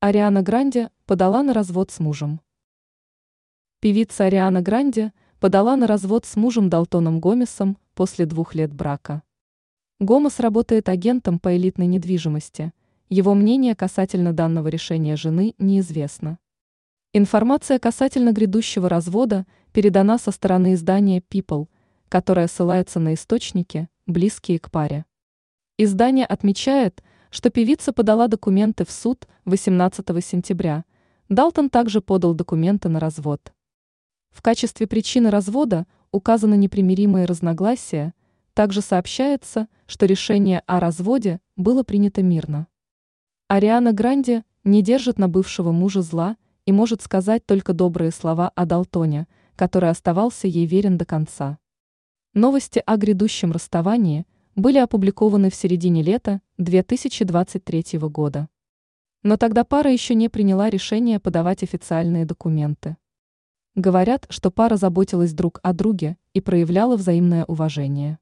Ариана Гранде подала на развод с мужем. Певица Ариана Гранде подала на развод с мужем Далтоном Гомесом после 2 лет брака. Гомес работает агентом по элитной недвижимости. Его мнение касательно данного решения жены неизвестно. Информация касательно грядущего развода передана со стороны издания People, которое ссылается на источники, близкие к паре. Издание отмечает, что певица подала документы в суд 18 сентября. Далтон также подал документы на развод. В качестве причины развода указаны непримиримые разногласия. Также сообщается, что решение о разводе было принято мирно. Ариана Гранде не держит на бывшего мужа зла и может сказать только добрые слова о Далтоне, который оставался ей верен до конца. Новости о грядущем расставании были опубликованы в середине лета 2023 года. Но тогда пара еще не приняла решение подавать официальные документы. Говорят, что пара заботилась друг о друге и проявляла взаимное уважение.